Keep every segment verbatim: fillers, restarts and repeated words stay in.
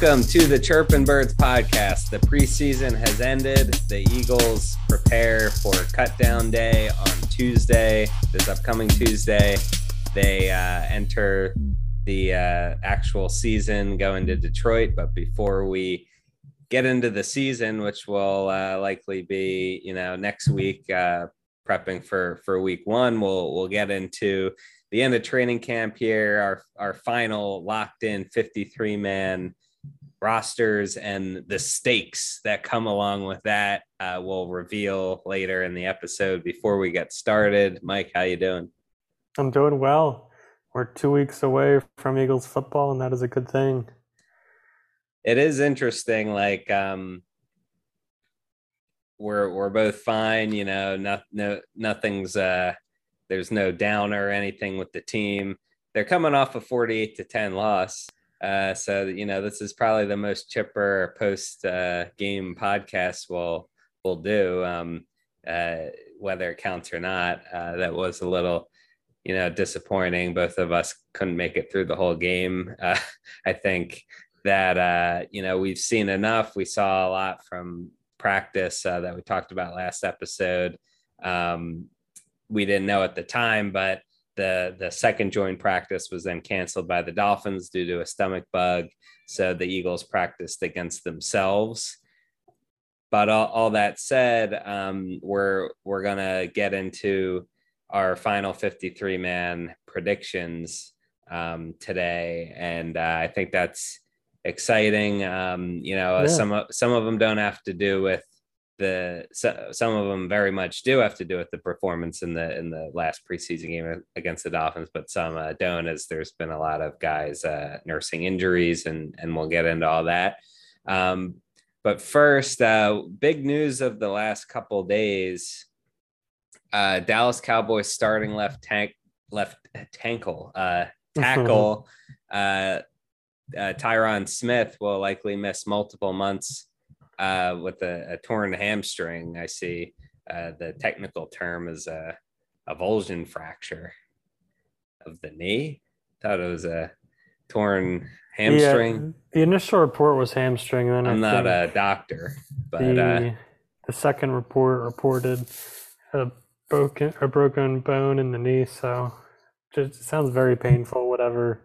Welcome to the Chirpin' Birds podcast. The preseason has ended. The Eagles prepare for cutdown day on Tuesday, this upcoming Tuesday. They uh, enter the uh, actual season going to Detroit. But before we get into the season, which will uh, likely be, you know, next week, uh, prepping for, for week one, we'll, we'll get into the end of training camp here, our our final locked in fifty-three man rosters and the stakes that come along with that. Uh, we'll reveal later in the episode. Before we get started, Mike, how you doing? I'm doing well. We're two weeks away from Eagles football, and that is a good thing. It is interesting. Like, um, we're we're both fine. You know, not, no nothing's. Uh, There's no downer or anything with the team. They're coming off a forty-eight to ten loss. Uh, so, you know, this is probably the most chipper post uh, game podcast we'll, we'll do, um, uh, whether it counts or not. Uh, that was a little, you know, disappointing. Both of us couldn't make it through the whole game. Uh, I think that, uh, you know, we've seen enough. We saw a lot from practice uh, that we talked about last episode. Um, We didn't know at the time, but the the second joint practice was then canceled by the Dolphins due to a stomach bug. So the Eagles practiced against themselves. But all, all that said, um, we're we're gonna get into our final fifty-three man predictions um, today, and uh, I think that's exciting. Um, you know, yeah. some some of them don't have to do with. The so, some of them very much do have to do with the performance in the in the last preseason game against the Dolphins, but some uh, don't, as there's been a lot of guys uh, nursing injuries, and and we'll get into all that. Um, but first, uh, big news of the last couple days: uh, Dallas Cowboys starting left tank left tankle uh, tackle uh, uh, Tyron Smith will likely miss multiple months. Uh, with a, a torn hamstring. I see uh, the technical term is a, a avulsion fracture of the knee. Thought it was a torn hamstring. Yeah, the initial report was hamstring. Then I'm I not a doctor, but the, uh, the second report reported a broken a broken bone in the knee. So it sounds very painful. Whatever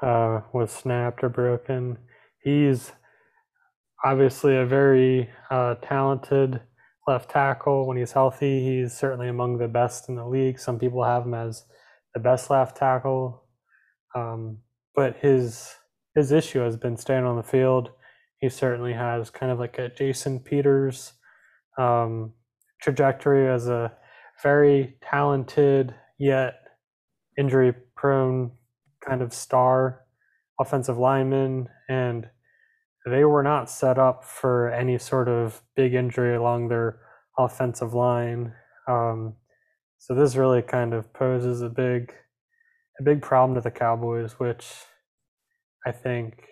uh, was snapped or broken, he's. Obviously a very uh, talented left tackle. When he's healthy, he's certainly among the best in the league. Some people have him as the best left tackle. Um, but his his issue has been staying on the field. He certainly has kind of like a Jason Peters um, trajectory as a very talented yet injury-prone kind of star offensive lineman, and they were not set up for any sort of big injury along their offensive line. Um, so this really kind of poses a big a big problem to the Cowboys, which I think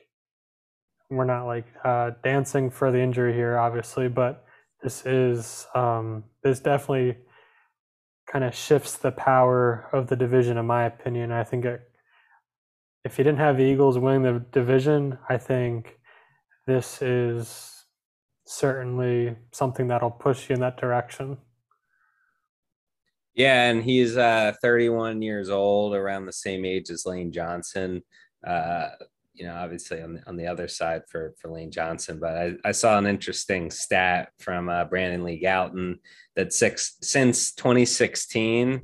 we're not like uh, dancing for the injury here, obviously, but this is um, this definitely kind of shifts the power of the division, in my opinion. I think it, if you didn't have the Eagles winning the division, I think this is certainly something that'll push you in that direction. Yeah, and he's uh, thirty-one years old, around the same age as Lane Johnson. Uh, you know, obviously on the, on the other side for, for Lane Johnson. But I, I saw an interesting stat from uh, Brandon Lee Gowton that six, since twenty sixteen,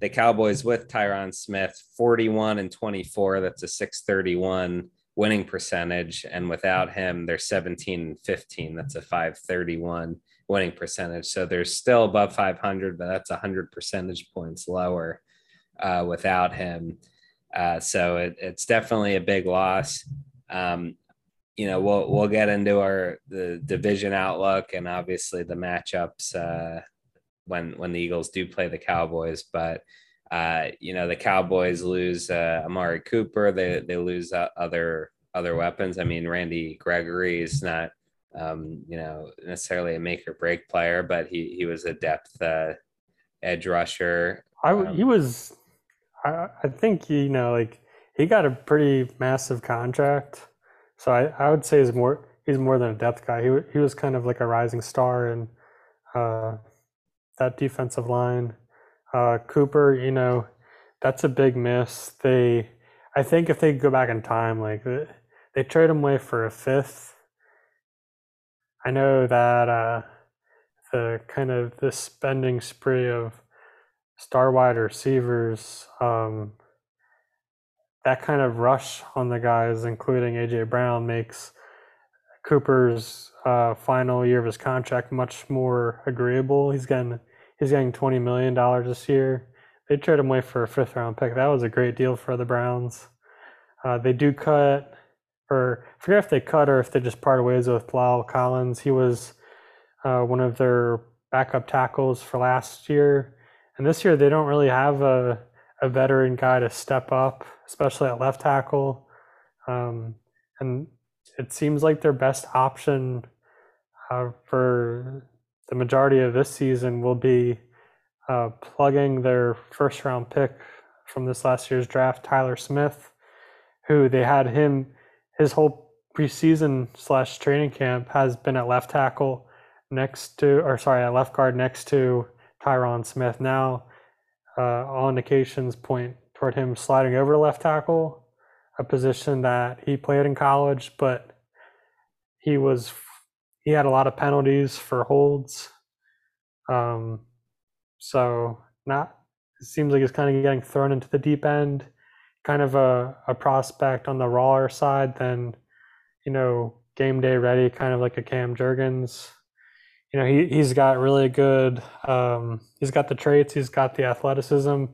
the Cowboys with Tyron Smith, forty-one and twenty-four, that's a six thirty-one winning percentage, and without him they're seventeen and fifteen, that's a five thirty-one winning percentage. So they're still above five hundred, but that's one hundred percentage points lower uh without him. Uh so it, it's definitely a big loss. Um you know, we'll we'll get into our the division outlook and obviously the matchups uh when when the Eagles do play the Cowboys, but Uh, you know, the Cowboys lose uh, Amari Cooper. They they lose uh, other other weapons. I mean, Randy Gregory is not, um, you know, necessarily a make or break player, but he he was a depth uh, edge rusher. I um, he was, I I think you know, like he got a pretty massive contract So I, I would say he's more he's more than a depth guy. He he was kind of like a rising star in uh, that defensive line. Uh, Cooper, you know, that's a big miss. They, I think if they go back in time, like they, they trade him away for a fifth. I know that uh, the kind of the spending spree of star wide receivers, um, that kind of rush on the guys, including A J Brown, makes Cooper's uh, final year of his contract much more agreeable. He's getting he's getting twenty million dollars this year. They traded him away for a fifth round pick. That was a great deal for the Browns. Uh, they do cut, or I forget if they cut or if they just parted ways with La'el Collins. He was uh, one of their backup tackles for last year, and this year they don't really have a a veteran guy to step up, especially at left tackle. Um, and it seems like their best option uh, for the majority of this season will be uh, plugging their first round pick from this last year's draft, Tyler Smith, who they had him, his whole preseason slash training camp has been at left tackle next to, or sorry, at left guard next to Tyron Smith. Now, Uh, all indications point toward him sliding over to left tackle, a position that he played in college, but he was he had a lot of penalties for holds. Um, so not it seems like he's kind of getting thrown into the deep end, kind of a, a prospect on the rawer side than, you know, game day ready, kind of like a Cam Jurgens. You know, he, he's got really good, um, he's got the traits, he's got the athleticism,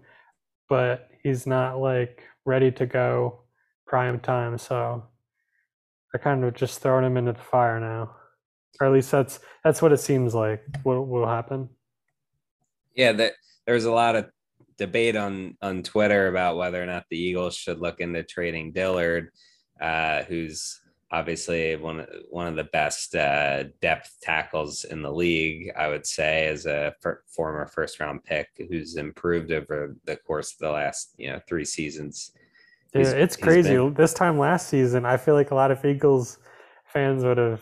but he's not like ready to go prime time. So they're kind of just throwing him into the fire now. Or at least that's that's what it seems like will, will happen. Yeah, that, there was a lot of debate on, on Twitter about whether or not the Eagles should look into trading Dillard, uh, who's obviously one, one of the best uh, depth tackles in the league, I would say, as a f- former first-round pick who's improved over the course of the last, you know, three seasons. Dude, it's crazy. Been... This time last season, I feel like a lot of Eagles fans would have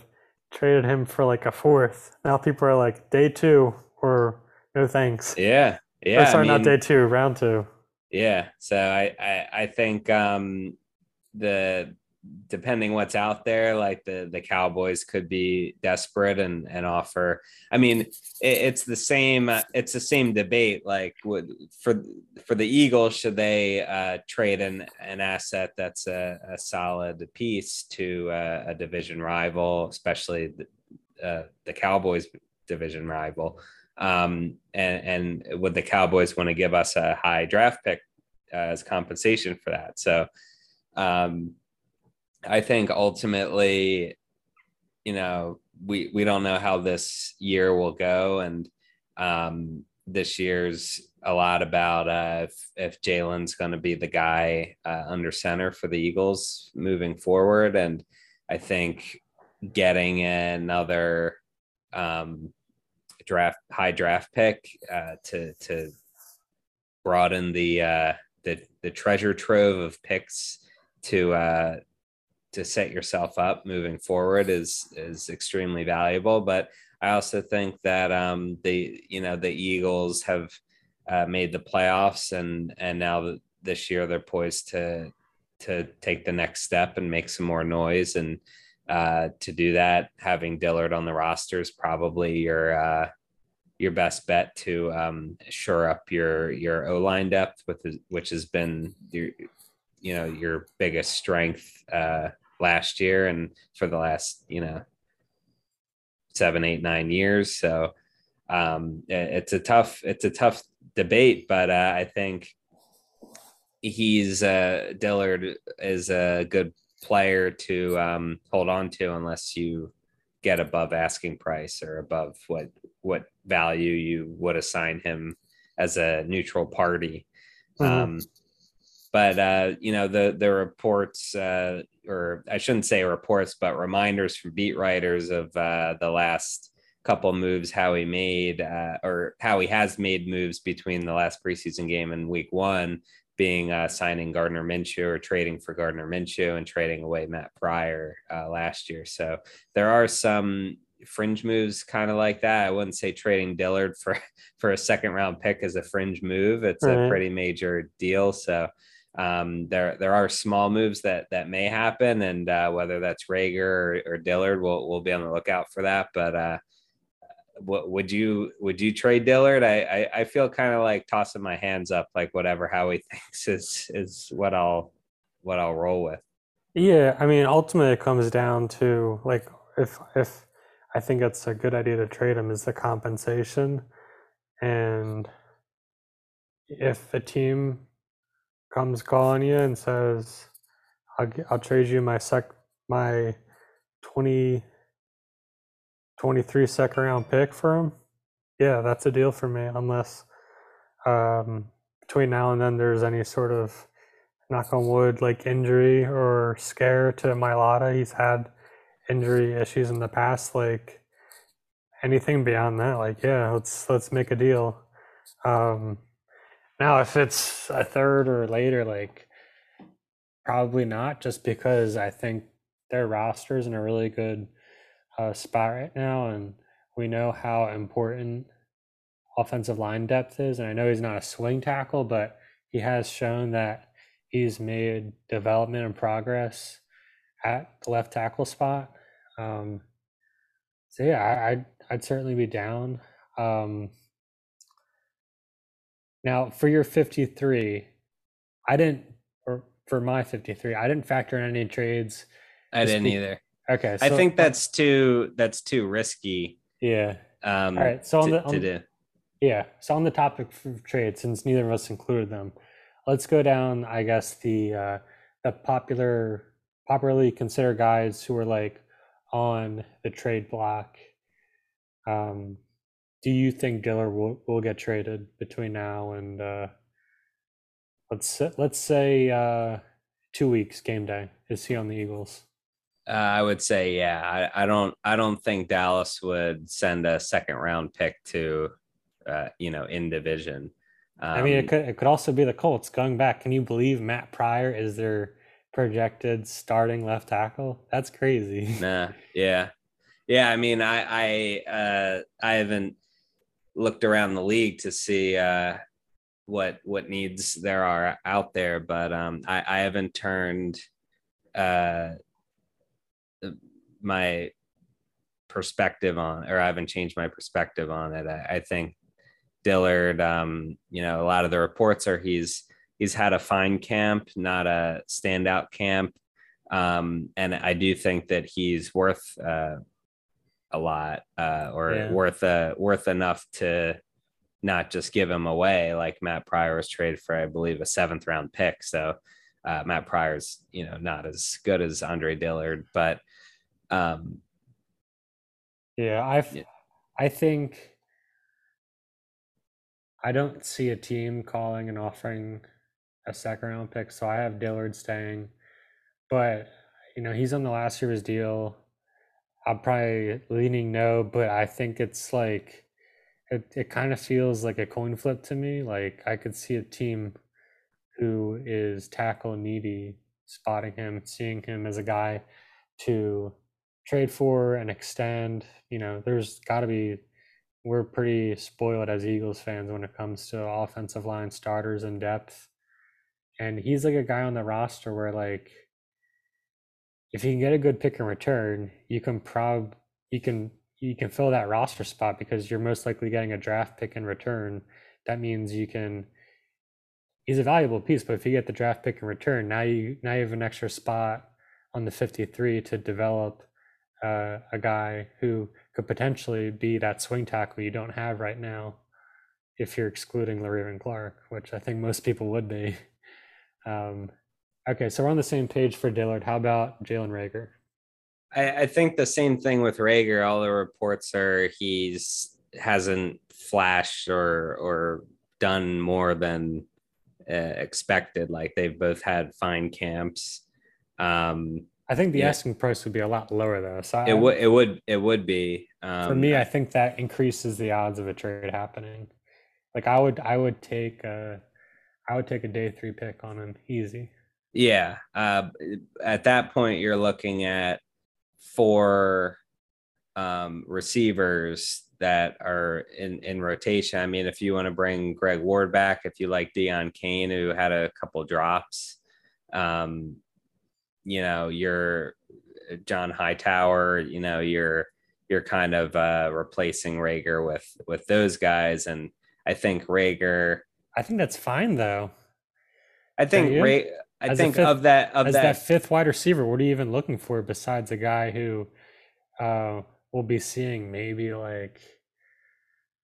traded him for like a fourth. Now people are like, day two or no thanks. Yeah, yeah. Or, sorry, I mean, not day two, round two. Yeah, so I, I, I think um, the – depending what's out there, like the, the Cowboys could be desperate and, and offer. I mean, it, it's the same, it's the same debate. Like would, for, for the Eagles, should they uh, trade an, an asset that's a, a solid piece to uh, a division rival, especially the, uh, the Cowboys division rival. Um, and, and would the Cowboys want to give us a high draft pick uh, as compensation for that? So, um, I think ultimately, you know, we, we don't know how this year will go. And um, this year's a lot about uh, if, if Jalen's going to be the guy uh, under center for the Eagles moving forward. And I think getting another um, draft high draft pick uh, to, to broaden the, uh, the, the treasure trove of picks to, uh, to set yourself up moving forward is, is extremely valuable. But I also think that um, the, you know, the Eagles have uh, made the playoffs and, and now this year they're poised to, to take the next step and make some more noise. And uh, to do that, having Dillard on the roster is probably your, uh, your best bet to um, shore up your, your O-line depth, with the, which has been your, you know, your biggest strength uh, last year and for the last, you know, seven, eight, nine years. So um, it's a tough, it's a tough debate, but uh, I think he's uh, Dillard is a good player to um, hold on to unless you get above asking price or above what, what value you would assign him as a neutral party. Mm-hmm. Um, But, uh, you know, the the reports, uh, or I shouldn't say reports, but reminders from beat writers of uh, the last couple moves, how he made uh, or how he has made moves between the last preseason game and week one being uh, signing Gardner Minshew or trading for Gardner Minshew and trading away Matt Pryor uh, last year. So there are some fringe moves kind of like that. I wouldn't say trading Dillard for, for a second round pick is a fringe move. It's mm-hmm. a pretty major deal. So um, there, there are small moves that, that may happen. And uh, whether that's Reagor or, or Dillard, we'll, we'll be on the lookout for that. But uh, what would you, would you trade Dillard? I, I, I feel kind of like tossing my hands up, like whatever Howie thinks is, is what I'll, what I'll roll with. Yeah. I mean, ultimately it comes down to like, if, if, I think it's a good idea to trade him is the compensation. And if a team comes calling you and says, I'll, I'll trade you my sec, my twenty twenty-three second round pick for him. Yeah, that's a deal for me. Unless um, between now and then there's any sort of knock on wood, like injury or scare to Mailata. He's had injury issues in the past. Like anything beyond that, like yeah, let's let's make a deal. Um, now, if it's a third or later, like probably not, just because I think their roster's in a really good uh, spot right now, and we know how important offensive line depth is. And I know he's not a swing tackle, but he has shown that he's made development and progress at the left tackle spot. Um, so yeah, I, I'd, I'd certainly be down. Um, now for your fifty-three, I didn't, or for my fifty-three, I didn't factor in any trades. I didn't be, either. Okay. So, I think that's too, that's too risky. Yeah. Um, All right. So on to, the, on, to do. yeah. So on the topic of trades, since neither of us included them, let's go down, I guess, the, uh, the popular, properly consider guys who are like on the trade block. Um, do you think Dillard will, will get traded between now and uh, let's let's say uh, two weeks game day? Is he on the Eagles? Uh, I would say yeah. I, I don't I don't think Dallas would send a second round pick to uh, you know in division. Um, I mean, it could it could also be the Colts going back. Can you believe Matt Pryor is their projected starting left tackle? That's crazy. Nah, yeah. Yeah, I mean, I I uh I haven't looked around the league to see uh what what needs there are out there, but um I, I haven't turned uh my perspective on or I haven't changed my perspective on it. I, I think Dillard, um, you know, a lot of the reports are he's He's had a fine camp, not a standout camp. Um, and I do think that he's worth uh, a lot uh, or yeah. worth uh, worth enough to not just give him away like Matt Pryor was traded for, I believe, a seventh round pick. So uh, Matt Pryor's, you know, not as good as Andre Dillard. But um, yeah, I yeah. I think I don't see a team calling and offering a second round pick, so I have Dillard staying, but you know he's on the last year of his deal. I'm probably leaning no, but I think it's like it, it kind of feels like a coin flip to me. Like I could see a team who is tackle needy spotting him, seeing him as a guy to trade for and extend. You know, there's got to be, we're pretty spoiled as Eagles fans when it comes to offensive line starters and depth. And he's like a guy on the roster where, like, if you can get a good pick in return, you can prob you can you can fill that roster spot because you're most likely getting a draft pick in return. That means you can. He's a valuable piece, but if you get the draft pick in return, now you now you have an extra spot on the fifty-three to develop uh, a guy who could potentially be that swing tackle you don't have right now, if you're excluding LaReven Clark, which I think most people would be. Um, okay, so we're on the same page for Dillard. How about Jalen Reagor? I, I think the same thing with Reagor. All the reports are he's hasn't flashed or or done more than uh, expected. Like they've both had fine camps. Um, I think the yeah. asking price would be a lot lower though. So it would it would it would be um, for me. I think that increases the odds of a trade happening. Like I would I would take. Uh, I would take a day three pick on him. Easy. Yeah. Uh, at that point, you're looking at four um, receivers that are in, in rotation. I mean, if you want to bring Greg Ward back, if you like Deion Kane, who had a couple drops, um, you know, you're John Hightower, you know, you're, you're kind of uh, replacing Reagor with, with those guys. And I think Reagor, I think that's fine though. I think Ray, I as think fifth, of that of as that, that fifth wide receiver, what are you even looking for besides a guy who uh, we'll be seeing maybe like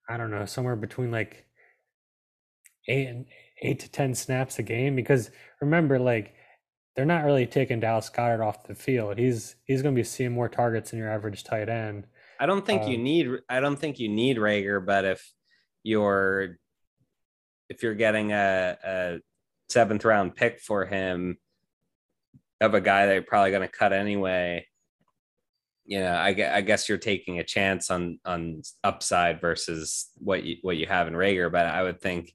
I don't know, somewhere between like eight and eight to ten snaps a game? Because remember, like they're not really taking Dallas Goedert off the field. He's he's gonna be seeing more targets than your average tight end. I don't think um, you need I don't think you need Reagor, but if you're if you're getting a, a seventh round pick for him of a guy that you're probably going to cut anyway, you know, I, I guess you're taking a chance on, on upside versus what you, what you have in Reagor. But I would think,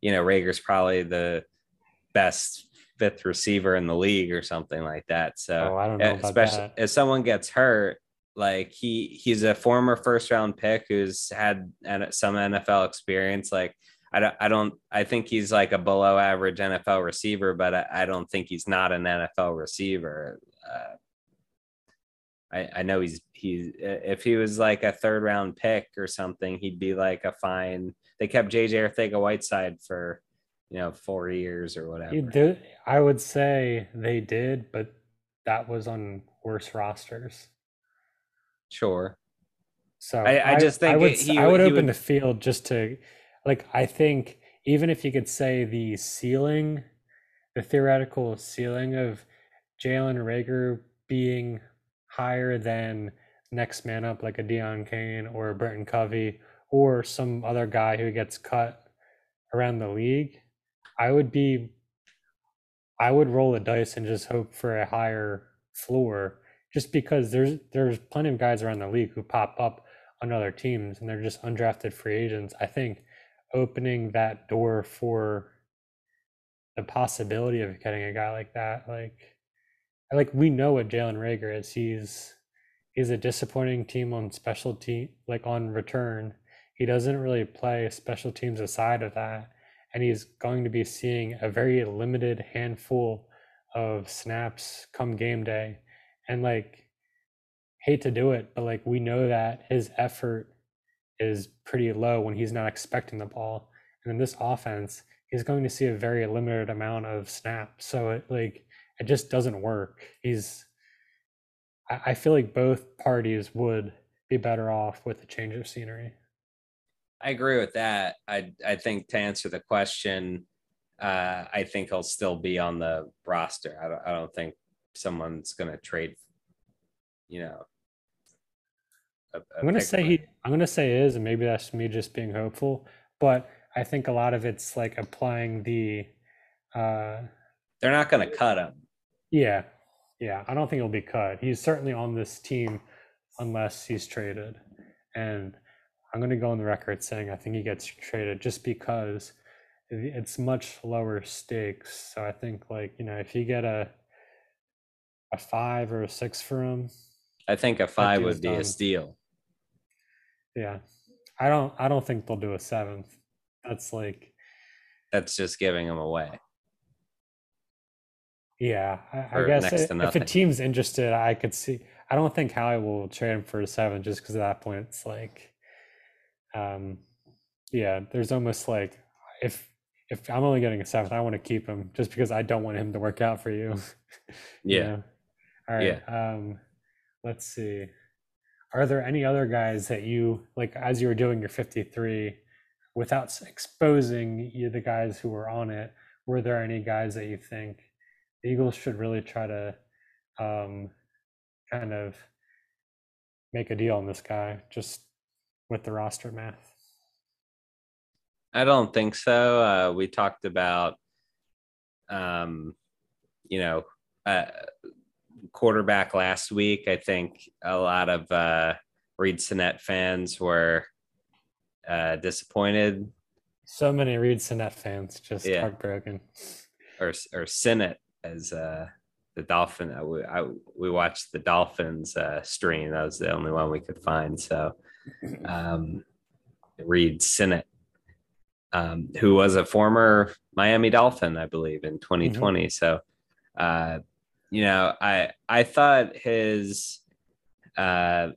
you know, Reagor's probably the best fifth receiver in the league or something like that. So oh, I don't know especially about that. If someone gets hurt, like he, he's a former first round pick who's had some N F L experience. Like, I don't, I don't, I think he's like a below average N F L receiver, but I, I don't think he's not an N F L receiver. Uh, I, I know he's, he's, if he was like a third round pick or something, he'd be like a fine. They kept J J Ortega Whiteside for, you know, four years or whatever. You do, I would say they did, but that was on worse rosters. Sure. So I, I just think I would, it, he, I would he open would, the field just to, like, I think even if you could say the ceiling, the theoretical ceiling of Jalen Reagor being higher than next man up, like a Deion Kane or a Britain Covey or some other guy who gets cut around the league, I would be, I would roll the dice and just hope for a higher floor, just because there's there's plenty of guys around the league who pop up on other teams and they're just undrafted free agents. I think opening that door for the possibility of getting a guy like that, like like we know what Jalen Reagor is. He's he's a disappointing team on special team, like on return. He doesn't really play special teams aside of that, and he's going to be seeing a very limited handful of snaps come game day. And like, hate to do it, but like we know that his effort is pretty low when he's not expecting the ball, and in this offense he's going to see a very limited amount of snaps, so it like it just doesn't work. He's I, I feel like both parties would be better off with a change of scenery. I agree with that. I I think to answer the question, uh, I think he'll still be on the roster. I don't, I don't think someone's going to trade, you know. A, a I'm gonna say he. I'm gonna say is, and maybe that's me just being hopeful. But I think a lot of it's like applying the. Uh, They're not gonna cut him. Yeah, yeah. I don't think he'll be cut. He's certainly on this team, unless he's traded. And I'm gonna go on the record saying I think he gets traded just because it's much lower stakes. So I think like you know if you get a, a five or a six for him. I think a five would be done. A steal. Yeah, I don't. I don't think they'll do a seventh. That's like, that's just giving them away. Yeah, I, I guess it, if a team's interested, I could see. I don't think Howie will trade him for a seven, just because at that point it's like, um, yeah, there's almost like if if I'm only getting a seventh, I want to keep him just because I don't want him to work out for you. Yeah. You know? All right. Yeah. Um, let's see. Are there any other guys that you like as you were doing your fifty-three, without exposing you the guys who were on it? Were there any guys that you think the Eagles should really try to um, kind of make a deal on this guy just with the roster math? I don't think so. Uh, we talked about, um, you know, uh, quarterback last week. I think a lot of uh Reid Sinnett fans were uh disappointed So many Reid Sinnett fans just yeah. heartbroken. Or or Sinnett as uh, the Dolphin. I, I, we watched the Dolphins uh, stream. That was the only one we could find. So um, Reid Sinnett, um, who was a former Miami Dolphin, I believe, in twenty twenty. Mm-hmm. So, uh, you know, I I thought his uh,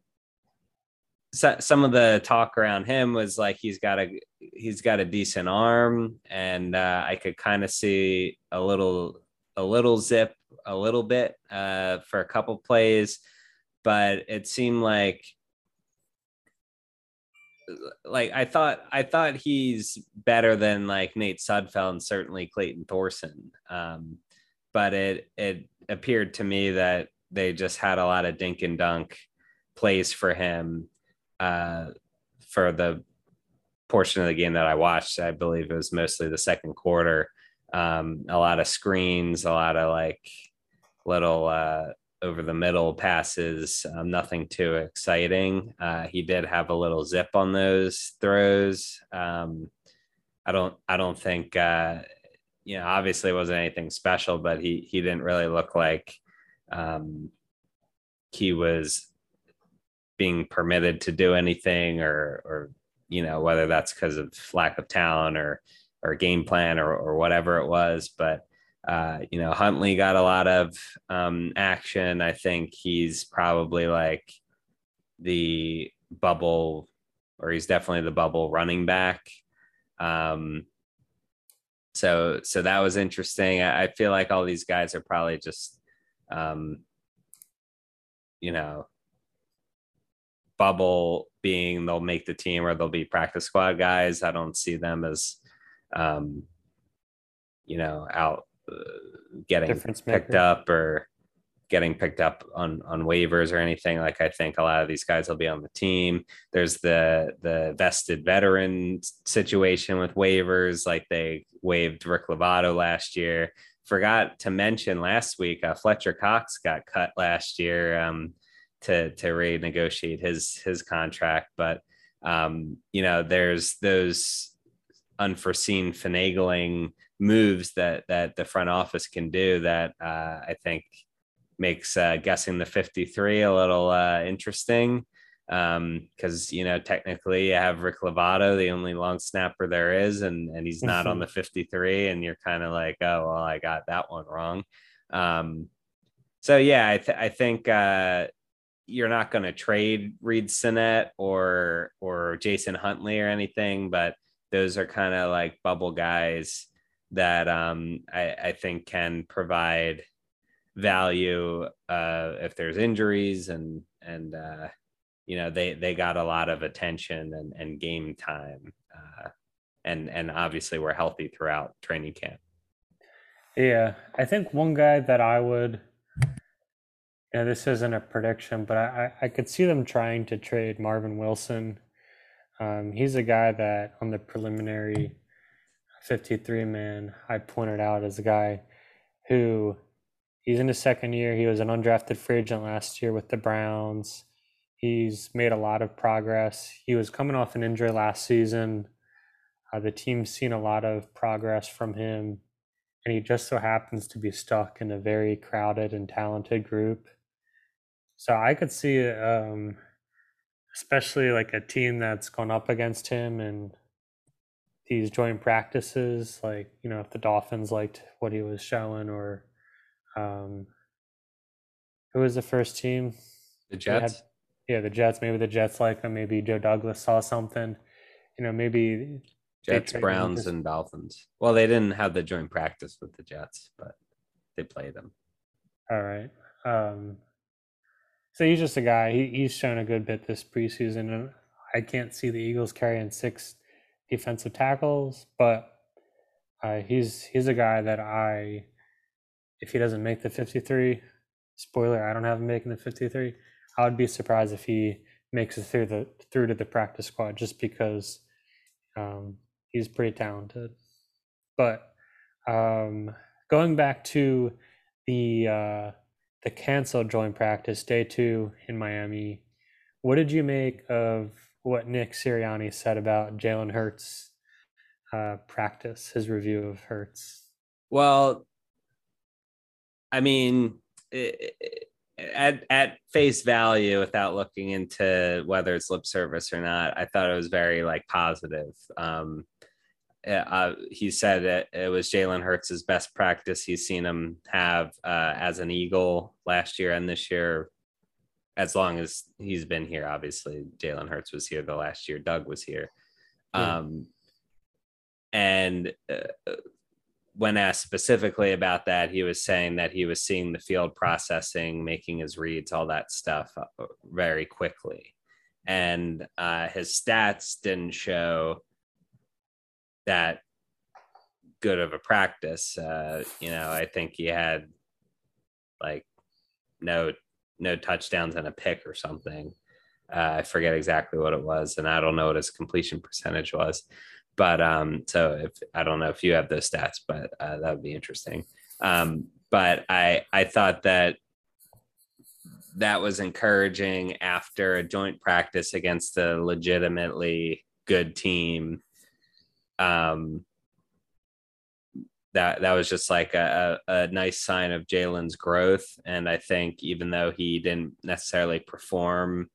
so, some of the talk around him was like he's got a he's got a decent arm, and uh, I could kind of see a little a little zip a little bit uh, for a couple plays, but it seemed like. Like I thought, I thought he's better than like Nate Sudfeld and certainly Clayton Thorson. Um, but it it appeared to me that they just had a lot of dink and dunk plays for him uh, for the portion of the game that I watched. I believe it was mostly the second quarter. Um, a lot of screens, a lot of like little uh, over the middle passes, um, nothing too exciting. Uh, he did have a little zip on those throws. Um, I don't, I don't think, uh, you know, obviously it wasn't anything special, but he, he didn't really look like um, he was being permitted to do anything or, or, you know, whether that's because of lack of talent or, or game plan or, or whatever it was, but Uh, you know, Huntley got a lot of um, action. I think he's probably like the bubble, or he's definitely the bubble running back. Um, so, so that was interesting. I, I feel like all these guys are probably just, um, you know, bubble being they'll make the team or they'll be practice squad guys. I don't see them as, um, you know, out. Uh, getting picked up or getting picked up on, on waivers or anything. Like, I think a lot of these guys will be on the team. There's the, the vested veteran situation with waivers. Like they waived Rick Lovato last year. Forgot to mention last week, uh, Fletcher Cox got cut last year um, to, to renegotiate his, his contract. But um, you know, there's those unforeseen finagling moves that that the front office can do that uh, I think makes uh, guessing the fifty-three a little uh, interesting because um, you know technically you have Rick Lovato, the only long snapper there is, and and he's not mm-hmm. on the fifty-three, and you're kind of like, oh well, I got that one wrong. Um, so yeah, I, th- I think uh, you're not going to trade Reid Sinnett or or Jason Huntley or anything, but those are kind of like bubble guys that um, I, I think can provide value uh, if there's injuries and, and uh, you know, they, they got a lot of attention and, and game time uh, and, and obviously were healthy throughout training camp. Yeah. I think one guy that I would, you know, this isn't a prediction, but I, I could see them trying to trade Marvin Wilson. Um, he's a guy that on the preliminary fifty-three man I pointed out as a guy who he's in his second year. He was an undrafted free agent last year with the Browns. He's made a lot of progress. He was coming off an injury last season. Uh, the team's seen a lot of progress from him, and he just so happens to be stuck in a very crowded and talented group. So I could see, um, especially like a team that's gone up against him and these joint practices, like, you know, if the Dolphins liked what he was showing, or um, who was the first team? The Jets? Had, yeah, the Jets. Maybe the Jets like him. Maybe Joe Douglas saw something. You know, maybe... Jets, Browns, just... and Dolphins. Well, they didn't have the joint practice with the Jets, but they played them. All right. Um, so he's just a guy. He, he's shown a good bit this preseason, and I can't see the Eagles carrying six... defensive tackles, but uh, he's he's a guy that I, if he doesn't make the fifty-three, spoiler, I don't have him making the fifty-three, I would be surprised if he makes it through the through to the practice squad just because um, he's pretty talented. But um, going back to the uh, the canceled joint practice day two in Miami, what did you make of what Nick Sirianni said about Jalen Hurts uh, practice, his review of Hurts? Well, I mean, it, it, at at face value, without looking into whether it's lip service or not, I thought it was very like positive. Um, uh, he said that it was Jalen Hurts' best practice he's seen him have uh, as an Eagle last year and this year, as long as he's been here. Obviously, Jalen Hurts was here the last year Doug was here. Yeah. Um, and uh, when asked specifically about that, he was saying that he was seeing the field processing, making his reads, all that stuff very quickly. And uh, his stats didn't show that good of a practice. Uh, you know, I think he had like no, no touchdowns and a pick or something. Uh, I forget exactly what it was, and I don't know what his completion percentage was. But um, so if I don't know if you have those stats, but uh, that would be interesting. Um, but I I thought that that was encouraging after a joint practice against a legitimately good team. Um, that that was just like a, a nice sign of Jalen's growth, and I think even though he didn't necessarily perform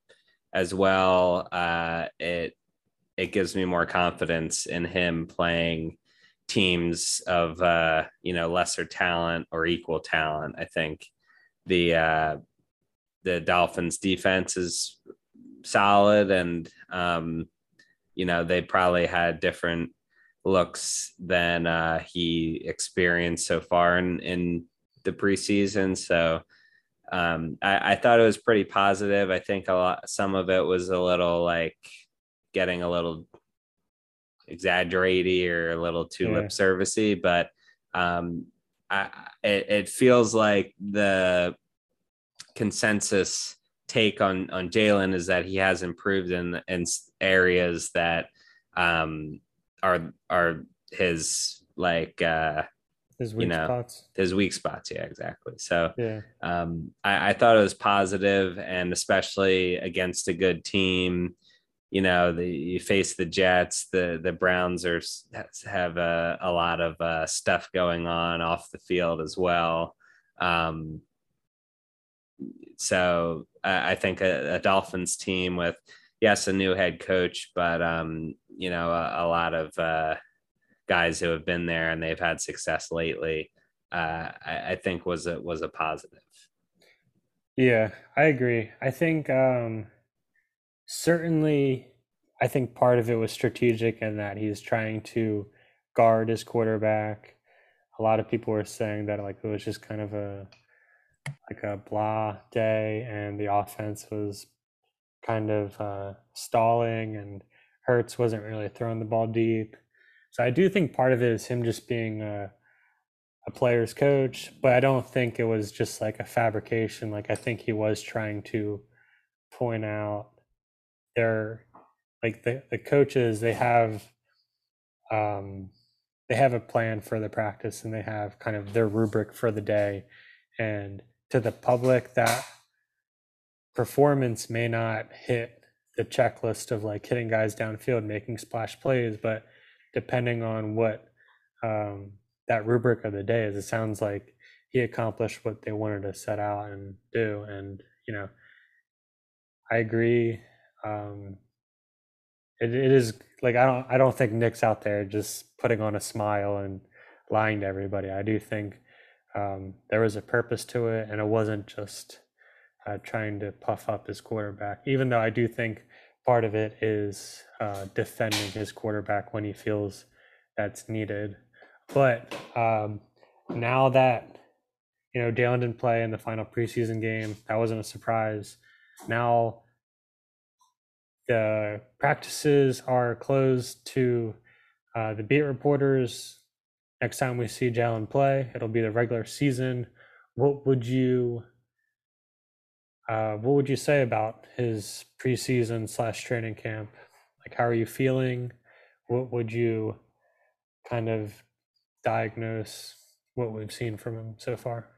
as well, uh, it. It gives me more confidence in him playing teams of, uh, you know, lesser talent or equal talent. I think the, uh, the Dolphins defense is solid, and, um, you know, they probably had different looks than uh, he experienced so far in, in the preseason. So um, I, I thought it was pretty positive. I think a lot, some of it was a little like, getting a little exaggerated or a little too yeah. lip servicey, but um, I, it, it feels like the consensus take on, on Jalen is that he has improved in, in areas that um, are, are his like, uh, his weak you know, spots. His weak spots. Yeah, exactly. So yeah. Um, I, I thought it was positive, and especially against a good team. You know, the, you face the Jets, the the Browns are have a, a lot of uh, stuff going on off the field as well. Um, so I, I think a, a Dolphins team with, yes, a new head coach, but, um, you know, a, a lot of uh, guys who have been there and they've had success lately, uh, I, I think was a, was a positive. Yeah, I agree. I think... Um... Certainly, I think part of it was strategic in that he's trying to guard his quarterback. A lot of people were saying that like it was just kind of a like a blah day, and the offense was kind of uh, stalling, and Hurts wasn't really throwing the ball deep. So I do think part of it is him just being a, a player's coach, but I don't think it was just like a fabrication. Like I think he was trying to point out they're like the, the coaches, they have um they have a plan for the practice, and they have kind of their rubric for the day, and to the public that performance may not hit the checklist of like hitting guys downfield, making splash plays, but depending on what um that rubric of the day is, it sounds like he accomplished what they wanted to set out and do. And you know, I agree. Um, it, it is like, I don't, I don't think Nick's out there just putting on a smile and lying to everybody. I do think, um, there was a purpose to it, and it wasn't just, uh, trying to puff up his quarterback, even though I do think part of it is, uh, defending his quarterback when he feels that's needed. But, um, now that, you know, Jalen didn't play in the final preseason game, that wasn't a surprise. Now, the practices are closed to uh, the beat reporters. Next time we see Jalen play, it'll be the regular season. What would you, uh, what would you say about his preseason slash training camp? Like, how are you feeling? What would you kind of diagnose what we've seen from him so far?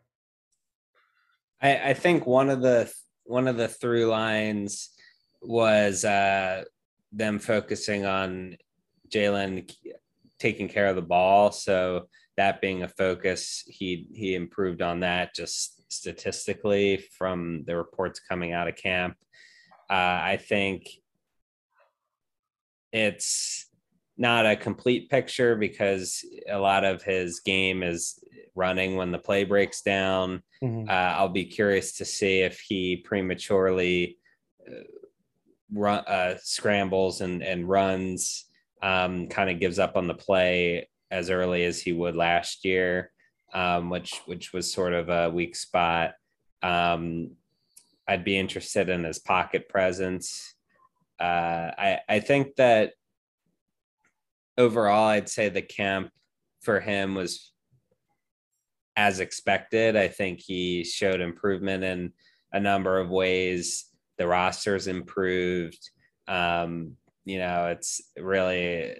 I, I think one of the one of the through lines was uh, them focusing on Jalen taking care of the ball. So that being a focus, he he improved on that just statistically from the reports coming out of camp. Uh, I think it's not a complete picture because a lot of his game is running when the play breaks down. Mm-hmm. Uh, I'll be curious to see if he prematurely uh, run, uh, scrambles and, and runs, um, kind of gives up on the play as early as he would last year, um, which, which was sort of a weak spot. Um, I'd be interested in his pocket presence. Uh, I, I think that overall, I'd say the camp for him was as expected. I think he showed improvement in a number of ways. The roster's improved. Um, you know, it's really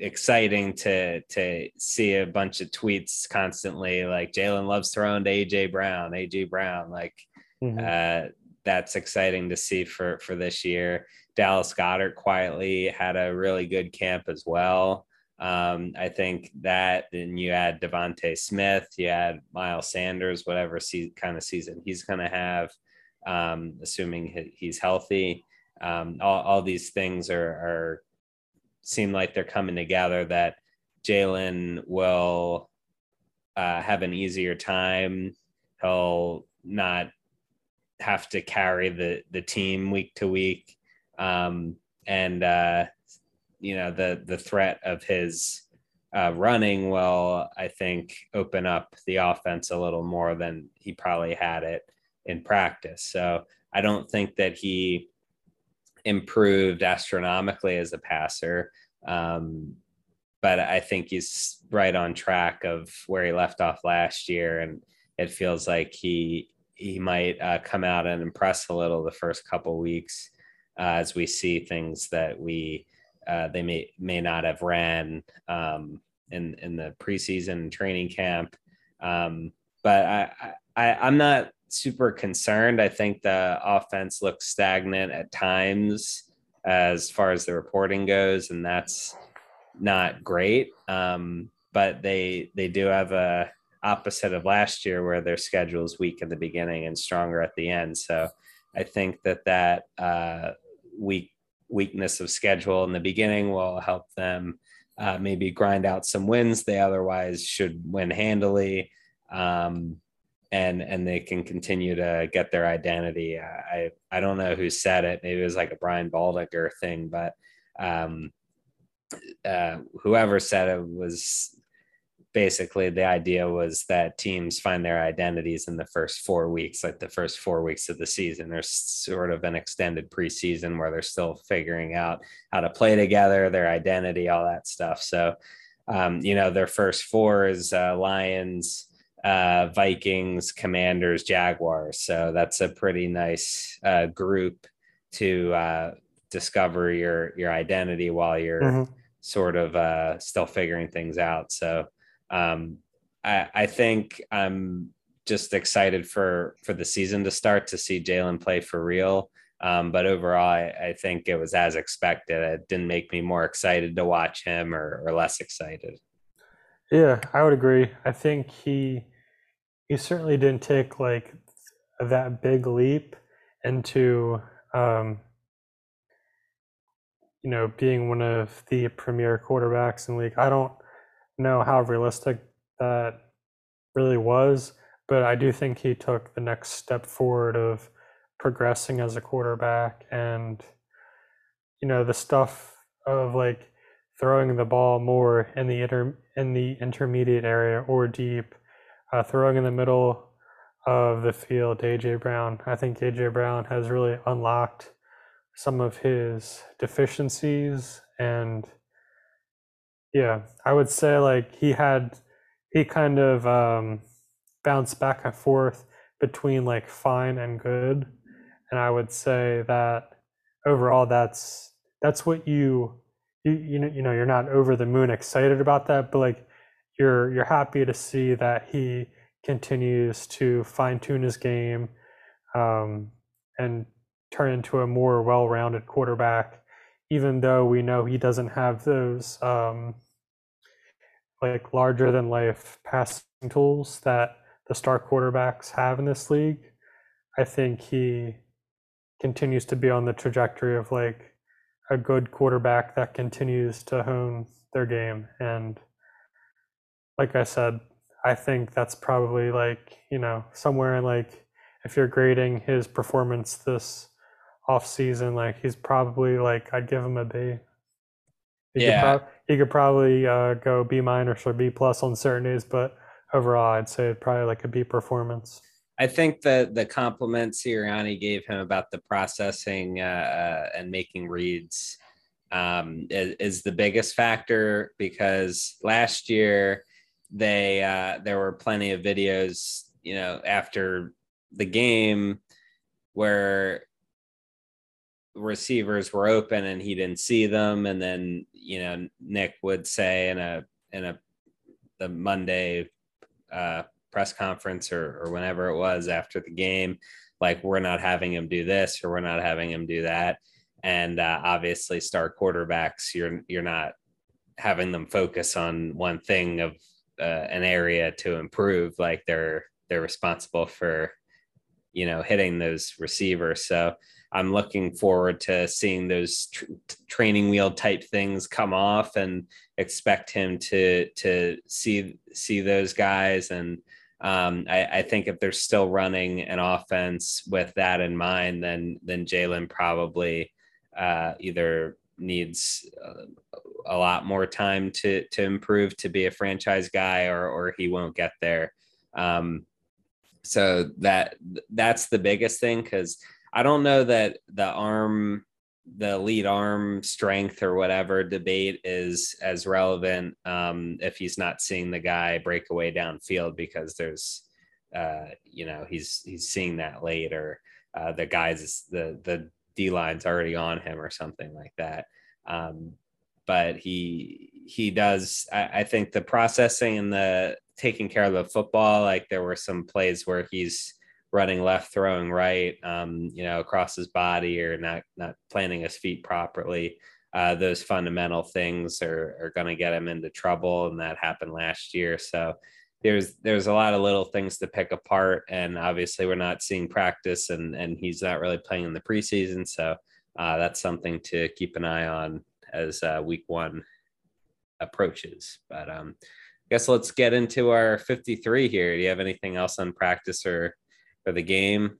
exciting to to see a bunch of tweets constantly like Jalen loves throwing to A J Brown, A J Brown, like mm-hmm. uh, that's exciting to see for, for this year. Dallas Goedert quietly had a really good camp as well. Um, I think that then you add Devontae Smith, you add Miles Sanders, whatever se- kind of season he's going to have, um, assuming he- he's healthy. Um, all, all these things are, are seem like they're coming together that Jalen will uh, have an easier time. He'll not have to carry the, the team week to week. Um, and, uh, you know, the, the threat of his, uh, running will, I think, open up the offense a little more than he probably had it in practice. So I don't think that he improved astronomically as a passer. Um, but I think he's right on track of where he left off last year. And it feels like he, he might, uh, come out and impress a little the first couple weeks. Uh, as we see things that we uh, they may may not have ran um, in in the preseason training camp, um, but I, I I'm not super concerned. I think the offense looks stagnant at times as far as the reporting goes, and that's not great. Um, but they they do have a opposite of last year where their schedule is weak in the beginning and stronger at the end. So I think that that uh, weak weakness of schedule in the beginning will help them uh, maybe grind out some wins they otherwise should win handily, um, and and they can continue to get their identity. I I don't know who said it. Maybe it was like a Brian Baldinger thing, but um, uh, whoever said it was basically the idea was that teams find their identities in the first four weeks, like the first four weeks of the season. There's sort of an extended preseason where they're still figuring out how to play together, their identity, all that stuff. So, um, you know, their first four is uh, Lions, uh, Vikings, Commanders, Jaguars. So that's a pretty nice uh, group to uh, discover your, your identity while you're mm-hmm. sort of uh, still figuring things out. So, Um, I, I think I'm just excited for, for the season to start to see Jalen play for real. Um, but overall, I, I think it was as expected. It didn't make me more excited to watch him or, or less excited. Yeah, I would agree. I think he, he certainly didn't take like that big leap into, um, you know, being one of the premier quarterbacks in the league. I don't know how realistic that really was, but I do think he took the next step forward of progressing as a quarterback. And you know, the stuff of like throwing the ball more in the inter in the intermediate area or deep, uh, throwing in the middle of the field to A J Brown. I think A J Brown has really unlocked some of his deficiencies. And yeah, I would say like he had, he kind of um, bounced back and forth between like fine and good. And I would say that overall, that's, that's what you, you, you know, you know, you're not over the moon excited about that, but like you're, you're happy to see that he continues to fine tune his game um, and turn into a more well-rounded quarterback, even though we know he doesn't have those, um, like larger than life passing tools that the star quarterbacks have in this league. I think he continues to be on the trajectory of like a good quarterback that continues to hone their game. And like I said, I think that's probably like, you know, somewhere in like, if you're grading his performance this off season, like he's probably like, I'd give him a B. He yeah. Could pro- he could probably uh, go B minus or B plus on certain days, but overall I'd say probably like a B performance. I think the, the compliments Sirianni gave him about the processing uh, and making reads um, is, is the biggest factor, because last year they uh, there were plenty of videos, you know, after the game where receivers were open and he didn't see them. And then, you know, Nick would say in a in a the Monday uh press conference or, or whenever it was after the game, like, we're not having him do this or we're not having him do that. And uh, obviously star quarterbacks, you're you're not having them focus on one thing of uh, an area to improve. Like they're they're responsible for, you know, hitting those receivers. So I'm looking forward to seeing those tr- training wheel type things come off, and expect him to to see see those guys. And um, I, I think if they're still running an offense with that in mind, then then Jalen probably uh, either needs a lot more time to to improve to be a franchise guy, or or he won't get there. Um, so that that's the biggest thing, because I don't know that the arm, the lead arm strength or whatever debate is as relevant um, if he's not seeing the guy break away downfield, because there's, uh, you know, he's he's seeing that later. Uh, the guys, the the D line's already on him or something like that. Um, but he he does. I, I think the processing and the taking care of the football, like there were some plays where he's running left, throwing right, um, you know, across his body, or not not planting his feet properly. Uh, those fundamental things are are going to get him into trouble, and that happened last year. So there's there's a lot of little things to pick apart, and obviously we're not seeing practice, and and he's not really playing in the preseason. So uh, that's something to keep an eye on as uh, week one approaches. But um, I guess let's get into our fifty-three here. Do you have anything else on practice or for the game?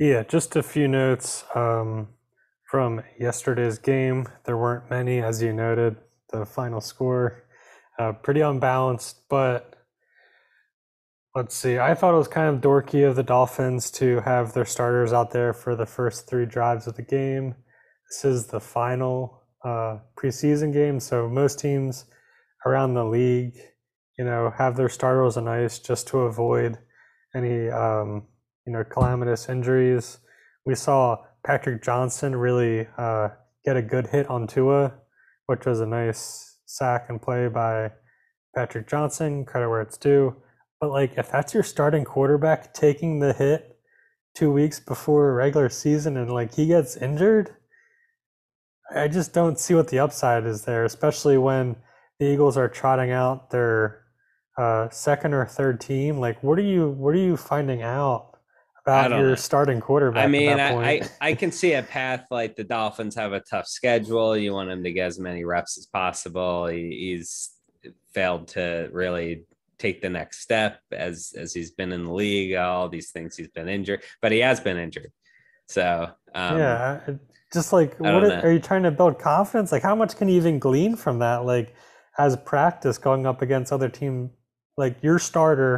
Yeah, just a few notes um, from yesterday's game. There weren't many, as you noted. The final score, uh, pretty unbalanced, but let's see. I thought it was kind of dorky of the Dolphins to have their starters out there for the first three drives of the game. This is the final uh, preseason game, so most teams around the league, you know, have their starters on ice just to avoid any, um, you know, calamitous injuries. We saw Patrick Johnson really uh, get a good hit on Tua, which was a nice sack and play by Patrick Johnson, credit where it's due. But, like, if that's your starting quarterback taking the hit two weeks before regular season and, like, he gets injured, I just don't see what the upside is there, especially when the Eagles are trotting out their Uh, second or third team. Like, what are you what are you finding out about your know. starting quarterback? I mean, at that point? I, I, I can see a path. Like, the Dolphins have a tough schedule. You want him to get as many reps as possible. He, he's failed to really take the next step as as he's been in the league. All these things, he's been injured, but he has been injured. So um, yeah, just like, what is, are you trying to build confidence? Like, how much can you even glean from that? Like, as practice going up against other team. Like, your starter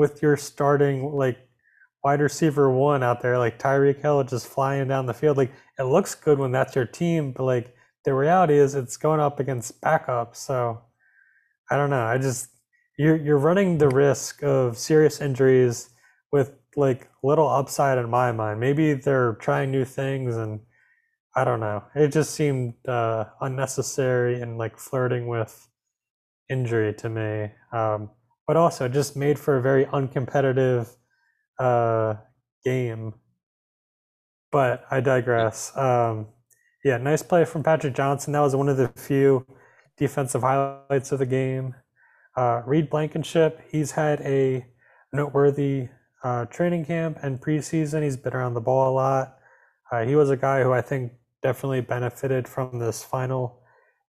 with your starting, like, wide receiver one out there, like Tyreek Hill just flying down the field. Like, it looks good when that's your team, but, like, the reality is it's going up against backups. So I don't know. I just you're you're running the risk of serious injuries with, like, little upside in my mind. Maybe they're trying new things, and I don't know. It just seemed uh, unnecessary and, like, flirting with injury to me, um, but also just made for a very uncompetitive uh, game. But I digress. Um, Yeah, nice play from Patrick Johnson. That was one of the few defensive highlights of the game. Uh, Reed Blankenship, he's had a noteworthy uh, training camp and preseason. He's been around the ball a lot. Uh, he was a guy who I think definitely benefited from this final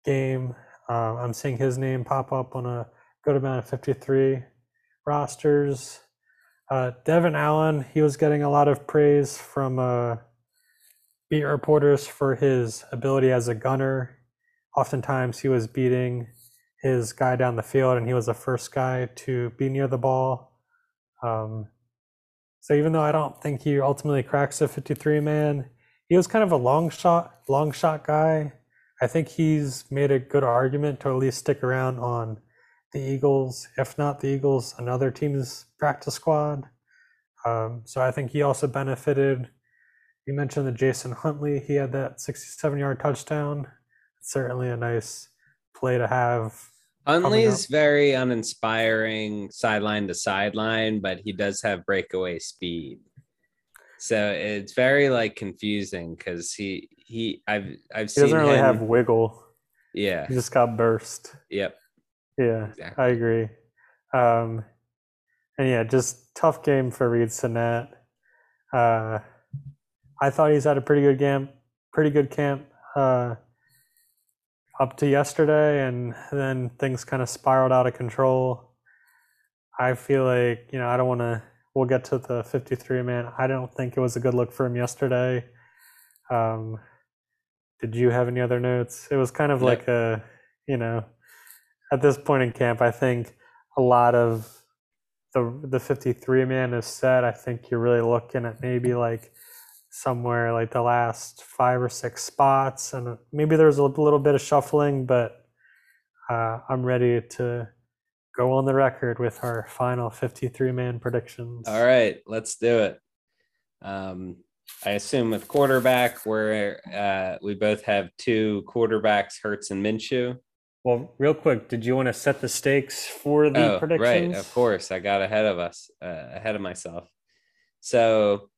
game. Uh, I'm seeing his name pop up on a good amount of fifty-three rosters. Uh, Devin Allen, he was getting a lot of praise from uh, beat reporters for his ability as a gunner. Oftentimes he was beating his guy down the field, and he was the first guy to be near the ball. Um, so even though I don't think he ultimately cracks the fifty-three man, he was kind of a long shot, long shot guy. I think he's made a good argument to at least stick around on the Eagles, if not the Eagles, another team's practice squad. Um, so I think he also benefited. You mentioned the Jason Huntley. He had that sixty-seven yard touchdown. It's certainly a nice play to have. Huntley's very uninspiring sideline to sideline, but he does have breakaway speed. So it's very like confusing because he he I've I've seen him. He doesn't really have wiggle. Yeah. He just got burst. Yep. Yeah, exactly. I agree. Um, and yeah, just tough game for Reid Sinnett. Uh, I thought he's had a pretty good game, pretty good camp uh, up to yesterday, and then things kind of spiraled out of control. I feel like, you know, I don't want to, we'll get to the fifty-three man. I don't think it was a good look for him yesterday. Um, did you have any other notes? It was kind of yeah. like a, you know, at this point in camp, I think a lot of the the fifty-three man is set. I think you're really looking at maybe like somewhere like the last five or six spots, and maybe there's a little bit of shuffling, but uh, I'm ready to go on the record with our final fifty-three man predictions. All right, let's do it. Um, I assume with quarterback, where uh, we both have two quarterbacks, Hurts and Minshew. Well, real quick, did you want to set the stakes for the oh, predictions? Right, of course. I got ahead of us, uh, ahead of myself. So,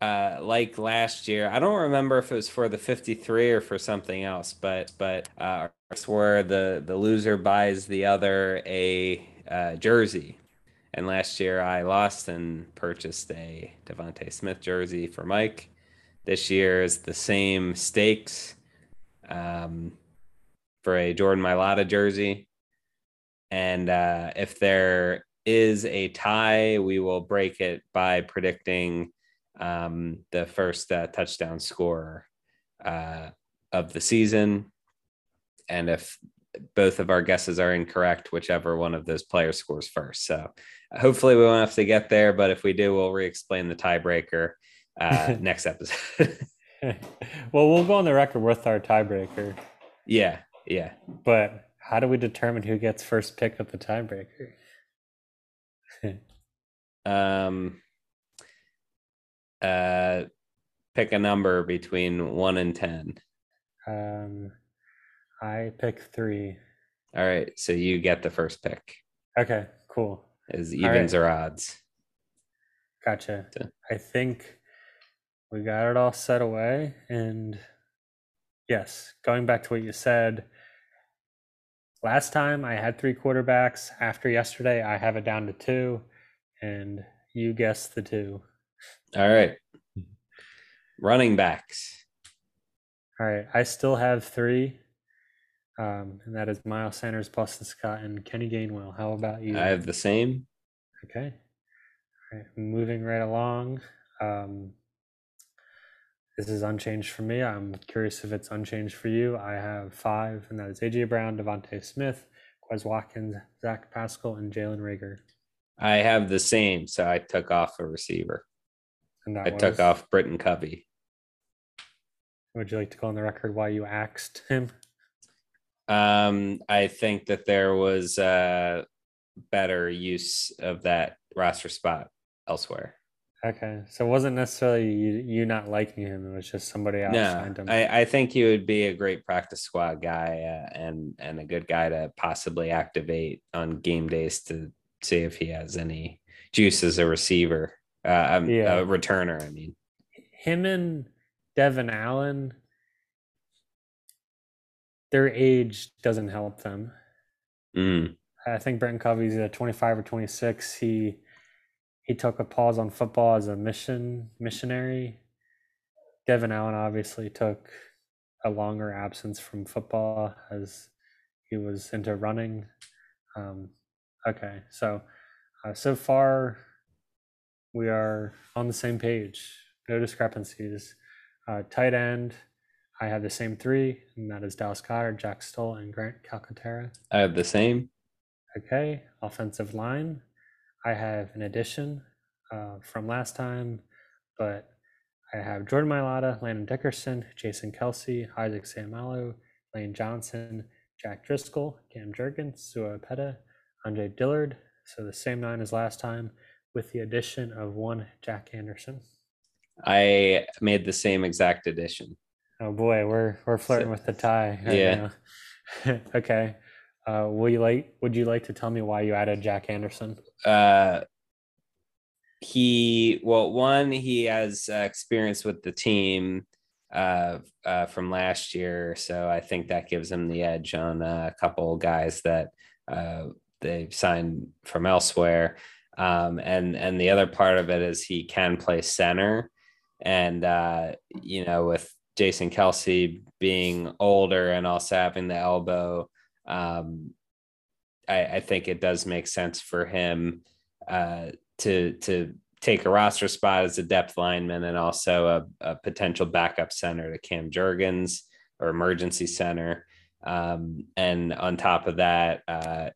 uh, like last year, I don't remember if it was for the fifty-three or for something else, but but uh, where the the loser buys the other a uh, jersey. And last year, I lost and purchased a Devontae Smith jersey for Mike. This year is the same stakes. Um, for a Jordan Mailata jersey. And uh, if there is a tie, we will break it by predicting um, the first uh, touchdown scorer uh, of the season. And if both of our guesses are incorrect, whichever one of those players scores first. So hopefully we won't have to get there, but if we do, we'll re-explain the tiebreaker uh, next episode. Well, we'll go on the record with our tiebreaker. Yeah. Yeah, but how do we determine who gets first pick of the tiebreaker? um, uh, pick a number between one and ten. Um, I pick three. All right, so you get the first pick. Okay, cool. Is evens right. or odds? Gotcha. So. I think we got it all set away, and yes, going back to what you said. Last time I had three quarterbacks. After yesterday, I have it down to two, and you guessed the two. All right. Running backs. All right. I still have three, um, and that is Miles Sanders, Boston Scott, and Kenny Gainwell. How about you? I have the same. Okay. All right. Moving right along. Um, this is unchanged for me. I'm curious if it's unchanged for you. I have five, and that is A J Brown, Devontae Smith, Quez Watkins, Zach Pascal, and Jalen Reagor. I have the same, so I took off a receiver. And that I was... took off Britain Covey. Would you like to go on the record why you axed him? Um, I think that there was uh, better use of that roster spot elsewhere. Okay, so it wasn't necessarily you, you not liking him. It was just somebody else. No, I, I think he would be a great practice squad guy uh, and and a good guy to possibly activate on game days to see if he has any juice as a receiver, uh, yeah. a returner, I mean. Him and Devin Allen, their age doesn't help them. Mm. I think Britain Covey's at twenty-five or twenty-six. He he took a pause on football as a mission missionary. Devin Allen obviously took a longer absence from football as he was into running. Um, okay, so uh, so far we are on the same page. No discrepancies. Uh, tight end, I have the same three, and that is Dallas Goedert, Jack Stoll, and Grant Calcaterra. I have the same. Okay, offensive line, I have an addition uh, from last time, but I have Jordan Mailata, Landon Dickerson, Jason Kelsey, Isaac Samalo, Lane Johnson, Jack Driscoll, Cam Jurgens, Sua Peta, Andre Dillard. So the same nine as last time with the addition of one Jack Anderson. I made the same exact addition. Oh boy, we're we're flirting so, with the tie. Right yeah. Now. Okay. Uh, will you like? Would you like to tell me why you added Jack Anderson? Uh, he well, one he has uh, experience with the team uh, uh, from last year, so I think that gives him the edge on a couple guys that uh, they've signed from elsewhere. Um, and and the other part of it is he can play center, and uh, you know with Jason Kelsey being older and also having the elbow, um, I, I think it does make sense for him uh, to to take a roster spot as a depth lineman and also a, a potential backup center to Cam Jurgens or emergency center. Um, and on top of that, uh,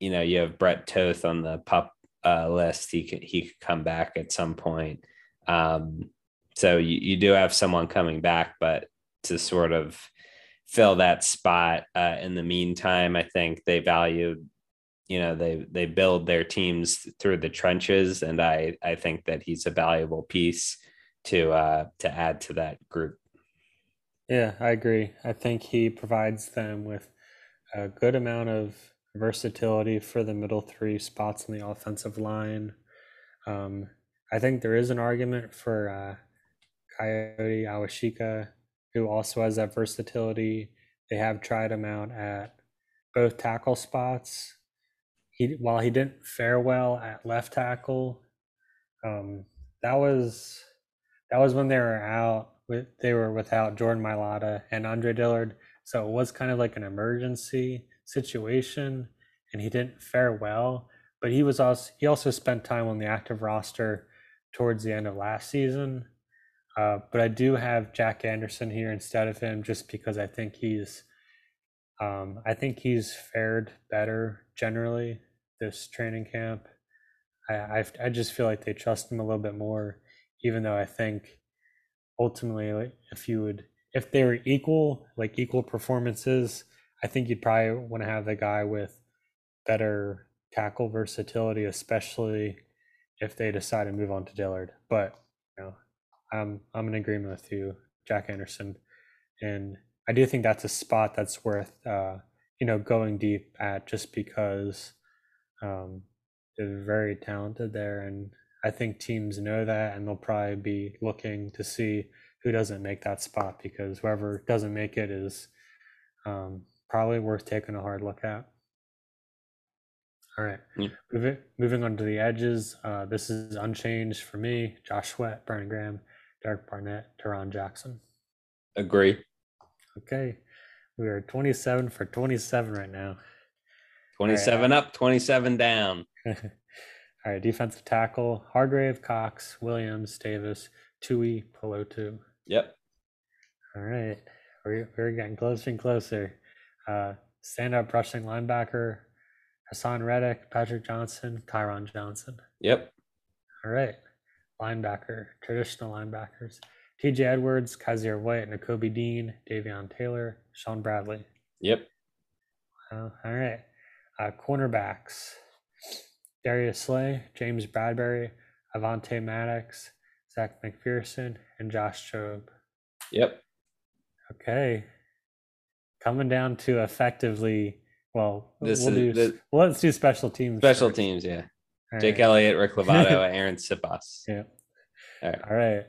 you know, you have Brett Toth on the pup uh, list. He could, he could come back at some point. Um, So you, you do have someone coming back, but to sort of fill that spot uh, in the meantime, I think they value, you know, they they build their teams through the trenches, and I I think that he's a valuable piece to uh, to add to that group. Yeah, I agree. I think he provides them with a good amount of versatility for the middle three spots on the offensive line. Um, I think there is an argument for. Uh, Coyote Awashika, who also has that versatility. They have tried him out at both tackle spots. He while he didn't fare well at left tackle, um, that was that was when they were out. With, they were without Jordan Mailata and Andre Dillard, so it was kind of like an emergency situation, and he didn't fare well. But he was also he also spent time on the active roster towards the end of last season. Uh, but I do have Jack Anderson here instead of him, just because I think he's, um, I think he's fared better generally this training camp. I, I I just feel like they trust him a little bit more, even though I think ultimately, like, if you would, if they were equal, like equal performances, I think you'd probably want to have the guy with better tackle versatility, especially if they decide to move on to Dillard. But you know. Um, I'm in agreement with you, Jack Anderson, and I do think that's a spot that's worth, uh, you know, going deep at, just because um, they're very talented there, and I think teams know that, and they'll probably be looking to see who doesn't make that spot, because whoever doesn't make it is um, probably worth taking a hard look at. All right, yeah. Moving on to the edges. Uh, this is unchanged for me. Josh Sweat, Brandon Graham, Derek Barnett, Taron Jackson. Agree. Okay. We are twenty-seven for twenty-seven right now. twenty-seven right. Up, twenty-seven down. All right. Defensive tackle, Hargrave, Cox, Williams, Davis, Tui, Pelotu. Yep. All right. We're, we're getting closer and closer. Uh, stand-up rushing linebacker, Hassan Reddick, Patrick Johnson, Tyron Johnson. Yep. All right. Linebacker, traditional linebackers, T J Edwards, Kaiser White, Nakobe Dean, Davion Taylor, Sean Bradley. Yep. Wow. All right. Uh, cornerbacks, Darius Slay, James Bradbury, Avante Maddox, Zach McPherson, and Josh Jobe. Yep. Okay. Coming down to effectively, well, this we'll is, do, this, well, let's do special teams. Special first. Teams, yeah. All Jake right. Elliott, Rick Lovato, Aaron Sipas. Yeah. All right. All right.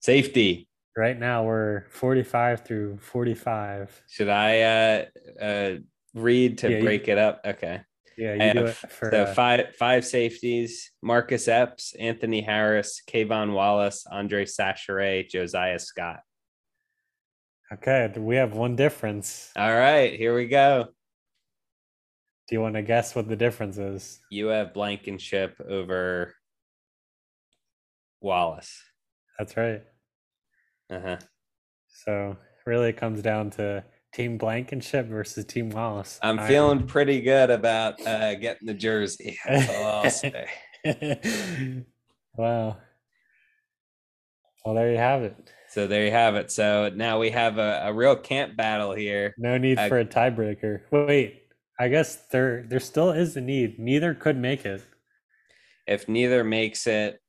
Safety. Right now we're forty-five through forty-five. Should I uh, uh, read to yeah, break you, it up? Okay. Yeah, you I do have, it for so uh, five five safeties: Marcus Epps, Anthony Harris, Kayvon Wallace, Andre Sacheret, Josiah Scott. Okay, we have one difference. All right, here we go. Do you want to guess what the difference is? You have Blankenship over Wallace. That's right. Uh-huh. So really it comes down to Team Blankenship versus Team Wallace. I'm I, feeling pretty good about uh, getting the jersey. That's all I'll say. Wow. Well, there you have it. So there you have it. So now we have a, a real camp battle here. No need uh, for a tiebreaker. Wait, wait, I guess there there still is a need. Neither could make it. If neither makes it,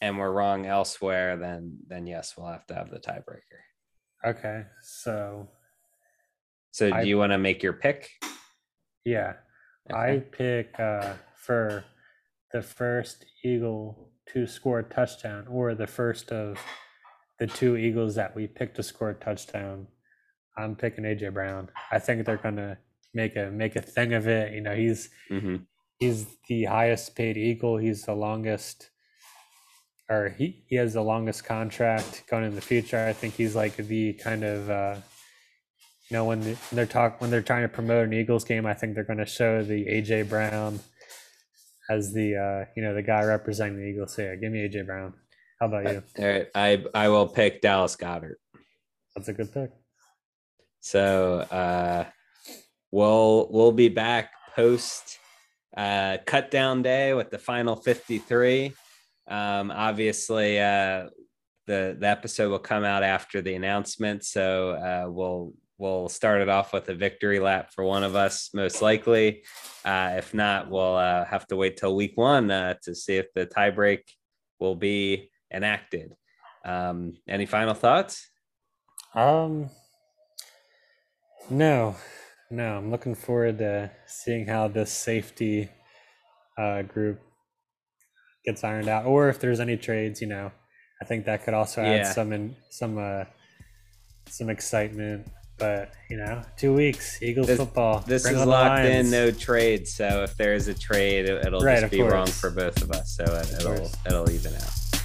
and we're wrong elsewhere, then then yes, we'll have to have the tiebreaker. Okay, so so do I, you want to make your pick? Yeah, okay. I pick uh, for the first Eagle to score a touchdown, or the first of the two Eagles that we picked to score a touchdown. I'm picking A J Brown. I think they're gonna make a make a thing of it. You know, he's mm-hmm. he's the highest paid Eagle. He's the longest. Or he, he has the longest contract going in the future. I think he's like the kind of, uh, you know, when they're talk when they're trying to promote an Eagles game, I think they're going to show the A J Brown as the, uh, you know, the guy representing the Eagles. So yeah, give me A J Brown. How about you? All right, I I will pick Dallas Goedert. That's a good pick. So uh, we'll we'll be back post uh, cut down day with the final fifty-three. Um, obviously, uh, the, the episode will come out after the announcement. So, uh, we'll, we'll start it off with a victory lap for one of us, most likely. Uh, if not, we'll, uh, have to wait till week one, uh, to see if the tie break will be enacted. Um, any final thoughts? Um, no, no, I'm looking forward to seeing how this safety, uh, group gets ironed out, or if there's any trades, you know, I think that could also add yeah. some in some uh some excitement. But you know, two weeks Eagles this, football. This Bring is locked in, no trade. So if there is a trade, it, it'll right, just be course. wrong for both of us. So it, it'll it'll even out.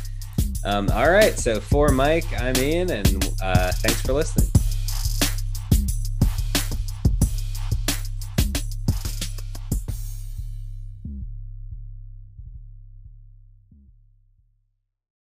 Um, all right. So for Mike, I'm Ian, and uh, thanks for listening.